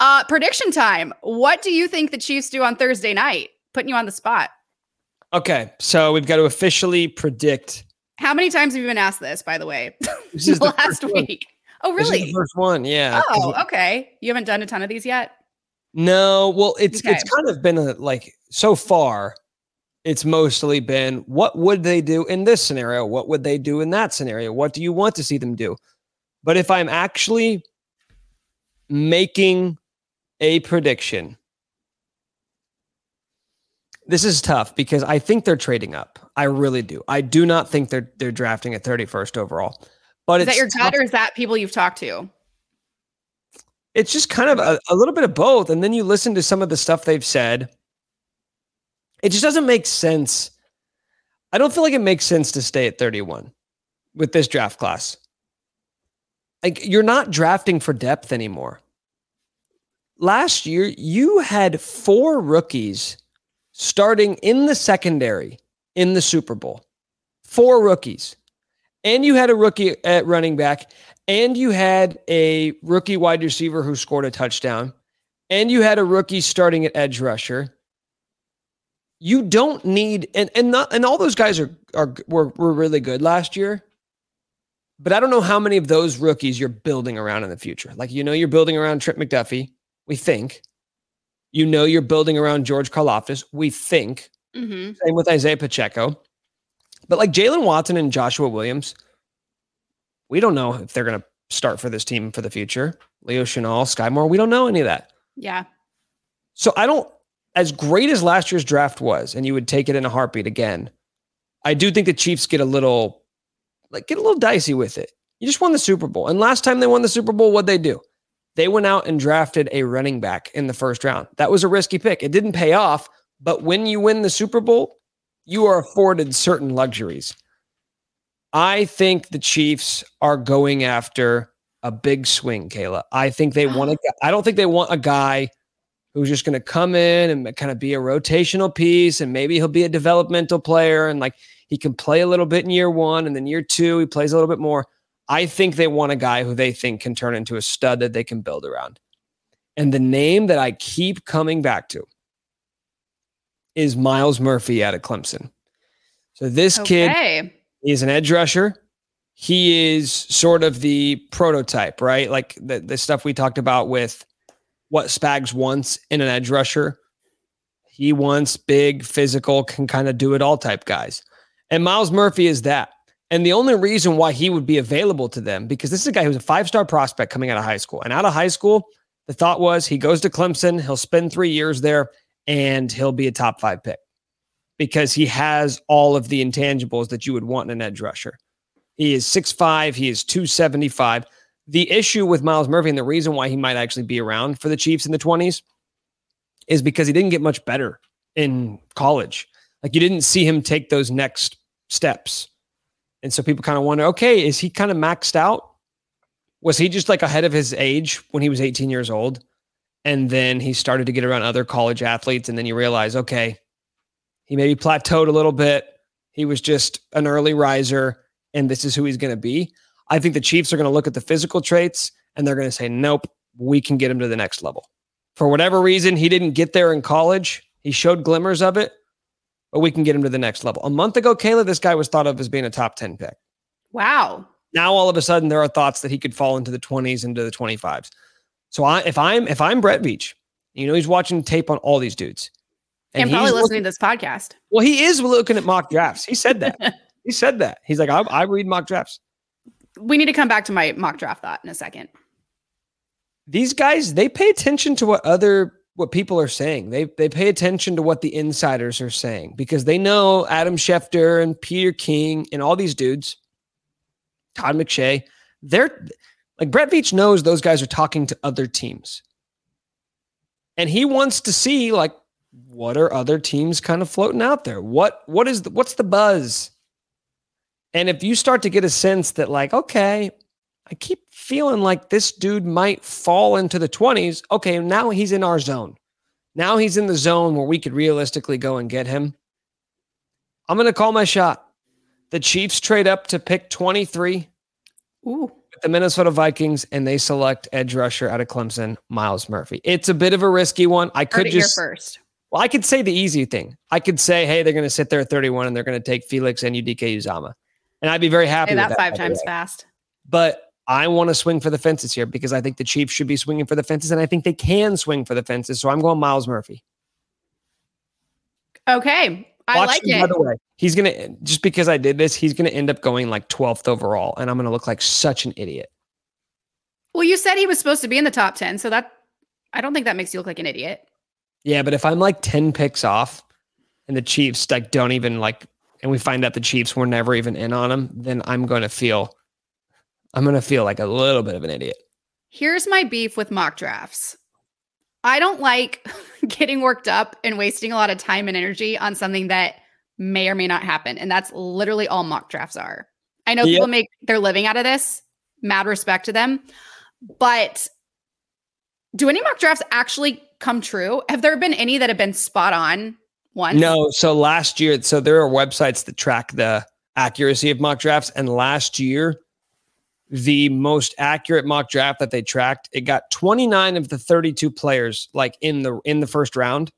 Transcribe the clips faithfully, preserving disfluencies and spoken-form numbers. Uh, prediction time. What do you think the Chiefs do on Thursday night? Putting you on the spot. Okay, so we've got to officially predict. How many times have you been asked this, by the way? This is the last week. One. Oh, really? This is the first one, yeah. Oh, okay. You haven't done a ton of these yet? No, well, it's okay. It's kind of been a, like, so far, it's mostly been, what would they do in this scenario? What would they do in that scenario? What do you want to see them do? But if I'm actually making a prediction, this is tough because I think they're trading up. I really do. I do not think they're they're drafting at thirty-first overall. But is that your gut or is that people you've talked to? It's just kind of a, a little bit of both. And then you listen to some of the stuff they've said. It just doesn't make sense. I don't feel like it makes sense to stay at thirty-one with this draft class. Like, you're not drafting for depth anymore. Last year, you had four rookies starting in the secondary in the Super Bowl. Four rookies. And you had a rookie at running back. And you had a rookie wide receiver who scored a touchdown. And you had a rookie starting at edge rusher. You don't need, and and not, and all those guys are are were were really good last year, but I don't know how many of those rookies you're building around in the future. Like, you know, you're building around Trent McDuffie, we think. You know, you're building around George Karlaftis, we think. Mm-hmm. Same with Isaiah Pacheco, but like Jaylen Watson and Joshua Williams, we don't know if they're going to start for this team for the future. Leo Chenal, Skymore, we don't know any of that. Yeah. So I don't. As great as last year's draft was, and you would take it in a heartbeat again, I do think the Chiefs get a little, like, get a little dicey with it. You just won the Super Bowl. And last time they won the Super Bowl, what'd they do? They went out and drafted a running back in the first round. That was a risky pick. It didn't pay off, but when you win the Super Bowl, you are afforded certain luxuries. I think the Chiefs are going after a big swing, Kayla. I think they want to, I don't think they want a guy who's just going to come in and kind of be a rotational piece, and maybe he'll be a developmental player, and like he can play a little bit in year one, and then year two he plays a little bit more. I think they want a guy who they think can turn into a stud that they can build around. And the name that I keep coming back to is Myles Murphy out of Clemson. So this okay. kid is an edge rusher. He is sort of the prototype, right? Like the, the stuff we talked about with what Spags wants in an edge rusher. He wants big, physical, can kind of do it all type guys. And Myles Murphy is that. And the only reason why he would be available to them, because this is a guy who's a five-star prospect coming out of high school. And out of high school, the thought was he goes to Clemson, he'll spend three years there, and he'll be a top five pick because he has all of the intangibles that you would want in an edge rusher. He is six five, he is two seventy-five. The issue with Myles Murphy, and the reason why he might actually be around for the Chiefs in the twenties, is because he didn't get much better in college. Like, you didn't see him take those next steps. And so people kind of wonder, okay, is he kind of maxed out? Was he just like ahead of his age when he was eighteen years old? And then he started to get around other college athletes. And then you realize, okay, he maybe plateaued a little bit. He was just an early riser, and this is who he's going to be. I think the Chiefs are going to look at the physical traits and they're going to say, nope, we can get him to the next level. For whatever reason, he didn't get there in college. He showed glimmers of it, but we can get him to the next level. A month ago, Kayla, this guy was thought of as being a top ten pick. Wow. Now, all of a sudden, there are thoughts that he could fall into the twenties, into the twenty-fives. So I, if I'm if I'm Brett Veach, you know, he's watching tape on all these dudes. And, and probably listening looking, to this podcast. Well, he is looking at mock drafts. He said that. He said that. He's like, I, I read mock drafts. We need to come back to my mock draft thought in a second. These guys, they pay attention to what other, what people are saying. They they pay attention to what the insiders are saying, because they know Adam Schefter and Peter King and all these dudes, Todd McShay, they're like, Brett Veach knows those guys are talking to other teams. And he wants to see, like, what are other teams kind of floating out there? What, what is the, what's the buzz? And if you start to get a sense that, like, okay, I keep feeling like this dude might fall into the twenties. Okay, now he's in our zone. Now he's in the zone where we could realistically go and get him. I'm going to call my shot. The Chiefs trade up to pick twenty-three. Ooh. with the Minnesota Vikings, and they select edge rusher out of Clemson, Myles Murphy. It's a bit of a risky one. I could just first. Well, I could say the easy thing. I could say, hey, they're going to sit there at thirty-one and they're going to take Felix Anudike-Uzomah. And I'd be very happy hey, with that. Five times way. fast. But I want to swing for the fences here because I think the Chiefs should be swinging for the fences, and I think they can swing for the fences. So I'm going Myles Murphy. Okay. I Watch like him, it. By the way, he's going to, just because I did this, he's going to end up going like twelfth overall, and I'm going to look like such an idiot. Well, you said he was supposed to be in the top ten, so that, I don't think that makes you look like an idiot. Yeah, but if I'm like ten picks off and the Chiefs like don't even like, and we find out the Chiefs were never even in on them, then I'm going to feel, I'm going to feel like a little bit of an idiot. Here's my beef with mock drafts. I don't like getting worked up and wasting a lot of time and energy on something that may or may not happen. And that's literally all mock drafts are. I know yep. people make their living out of this, mad respect to them, but do any mock drafts actually come true? Have there been any that have been spot on once? No. So last year, so there are websites that track the accuracy of mock drafts. And last year, the most accurate mock draft that they tracked, it got twenty-nine of the thirty-two players like in the in the first round,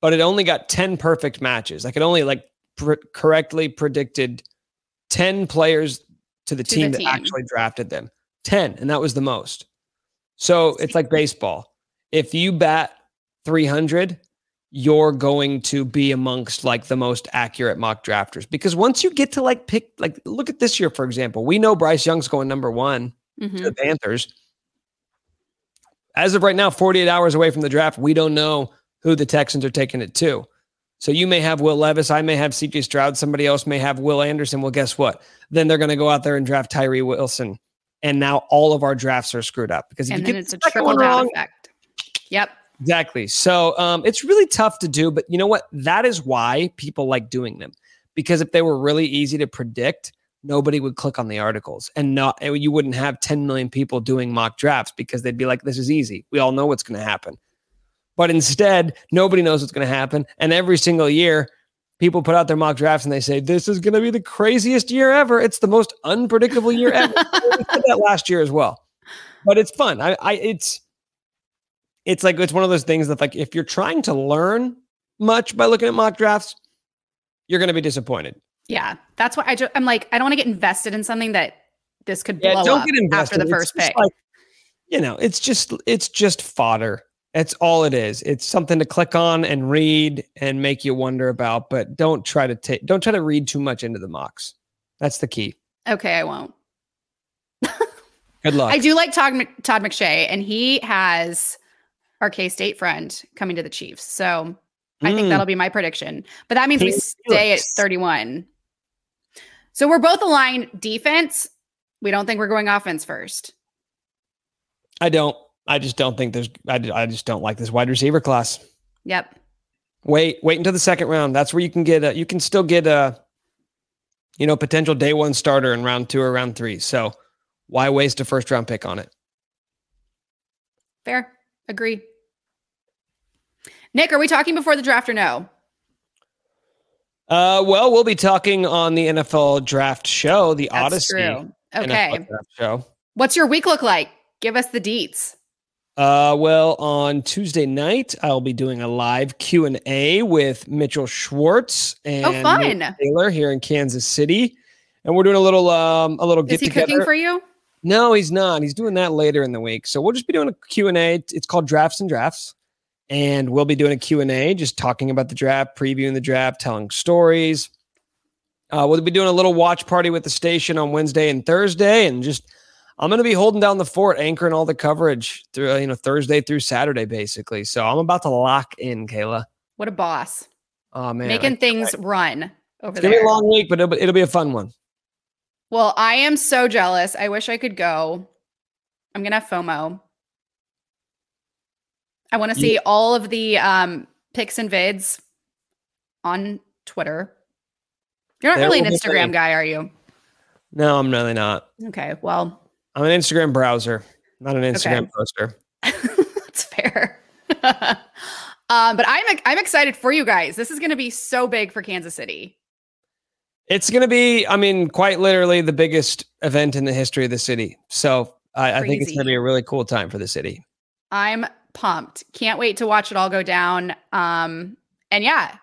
but it only got ten perfect matches. Like it only like pr- correctly predicted ten players to the to team the that team. actually drafted them. ten, and that was the most. So it's like baseball. If you bat three hundred, you're going to be amongst like the most accurate mock drafters, because once you get to like pick, like look at this year, for example, we know Bryce Young's going number one mm-hmm. to the Panthers. As of right now, forty-eight hours away from the draft, we don't know who the Texans are taking it to. So you may have Will Levis. I may have C J. Stroud. Somebody else may have Will Anderson. Well, guess what? Then they're going to go out there and draft Tyree Wilson. And now all of our drafts are screwed up because if and you then get it's the a trickle down effect. Yep. Exactly. So um, it's really tough to do, but you know what? That is why people like doing them, because if they were really easy to predict, nobody would click on the articles, and not, and you wouldn't have ten million people doing mock drafts because they'd be like, this is easy. We all know what's going to happen. But instead, nobody knows what's going to happen. And every single year, people put out their mock drafts and they say, this is going to be the craziest year ever. It's the most unpredictable year ever. We did that last year as well, but it's fun. I, I, it's, it's like, it's one of those things that like, if you're trying to learn much by looking at mock drafts, you're going to be disappointed. Yeah. That's why I ju- I'm like, I don't want to get invested in something that this could blow yeah, don't up get invested. After the first pick. Like, you know, it's just, it's just fodder. That's all it is. It's something to click on and read and make you wonder about, but don't try to take, don't try to read too much into the mocks. That's the key. Okay. I won't. Good luck. I do like Todd, Todd McShay, and he has our K-State friend coming to the Chiefs. So I mm. think that'll be my prediction, but that means King we stay Felix. At thirty-one. So we're both aligned defense. We don't think we're going offense first. I don't. I just don't think there's, I, I just don't like this wide receiver class. Yep. Wait, wait until the second round. That's where you can get a, you can still get a, you know, potential day one starter in round two or round three. So why waste a first round pick on it? Fair. Agree. Nick, are we talking before the draft or no? Uh, well, we'll be talking on the N F L draft show, the That's Odyssey. True. Okay. N F L draft show. What's your week look like? Give us the deets. Uh, well, on Tuesday night, I'll be doing a live Q and A with Mitchell Schwartz and oh, fun. Nick Taylor here in Kansas City, and we're doing a little um a little get together. Is he cooking for you? No, he's not. He's doing that later in the week, so we'll just be doing a Q and A. It's called Drafts and Drafts, and we'll be doing a Q and A, just talking about the draft, previewing the draft, telling stories. Uh, we'll be doing a little watch party with the station on Wednesday and Thursday, and just. I'm going to be holding down the fort, anchoring all the coverage through, you know, Thursday through Saturday, basically. So I'm about to lock in, Kayla. What a boss. Oh, man. Making I, things I, run over it's there. It's going to be a long week, but it'll, it'll be a fun one. Well, I am so jealous. I wish I could go. I'm going to have FOMO. I want to see yeah. all of the um, pics and vids on Twitter. You're not there really an Instagram funny. guy, are you? No, I'm really not. Okay, well. I'm an Instagram browser, not an Instagram okay. poster. That's fair. um, but I'm I'm excited for you guys. This is going to be so big for Kansas City. It's going to be, I mean, quite literally the biggest event in the history of the city. So I, I think it's going to be a really cool time for the city. I'm pumped. Can't wait to watch it all go down. Um, and yeah,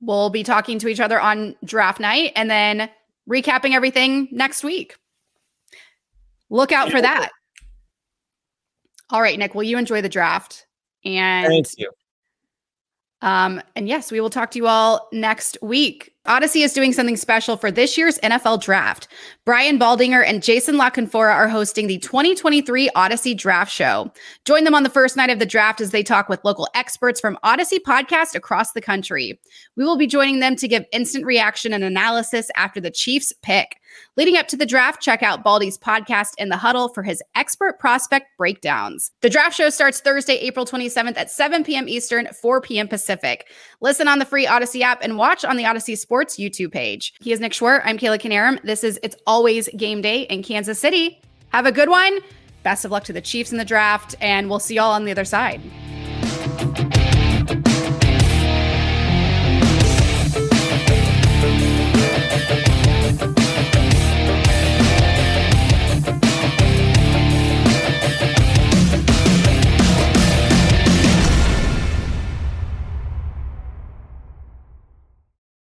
we'll be talking to each other on draft night and then recapping everything next week. Look out for that. All right, Nick, will you enjoy the draft? And thank you. Um, and yes, we will talk to you all next week. Odyssey is doing something special for this year's N F L Draft. Brian Baldinger and Jason La Canfora are hosting the twenty twenty-three Odyssey Draft Show. Join them on the first night of the draft as they talk with local experts from Odyssey podcasts across the country. We will be joining them to give instant reaction and analysis after the Chiefs pick. Leading up to the draft, check out Baldy's podcast In the Huddle for his expert prospect breakdowns. The draft show starts Thursday, April twenty-seventh at seven p.m. Eastern, four p.m. Pacific. Listen on the free Odyssey app and watch on the Odyssey Sports YouTube page. He is Nick Schwartz. I'm Kayla Canarum. This is It's Always Game Day in Kansas City. Have a good one. Best of luck to the Chiefs in the draft, and we'll see y'all on the other side.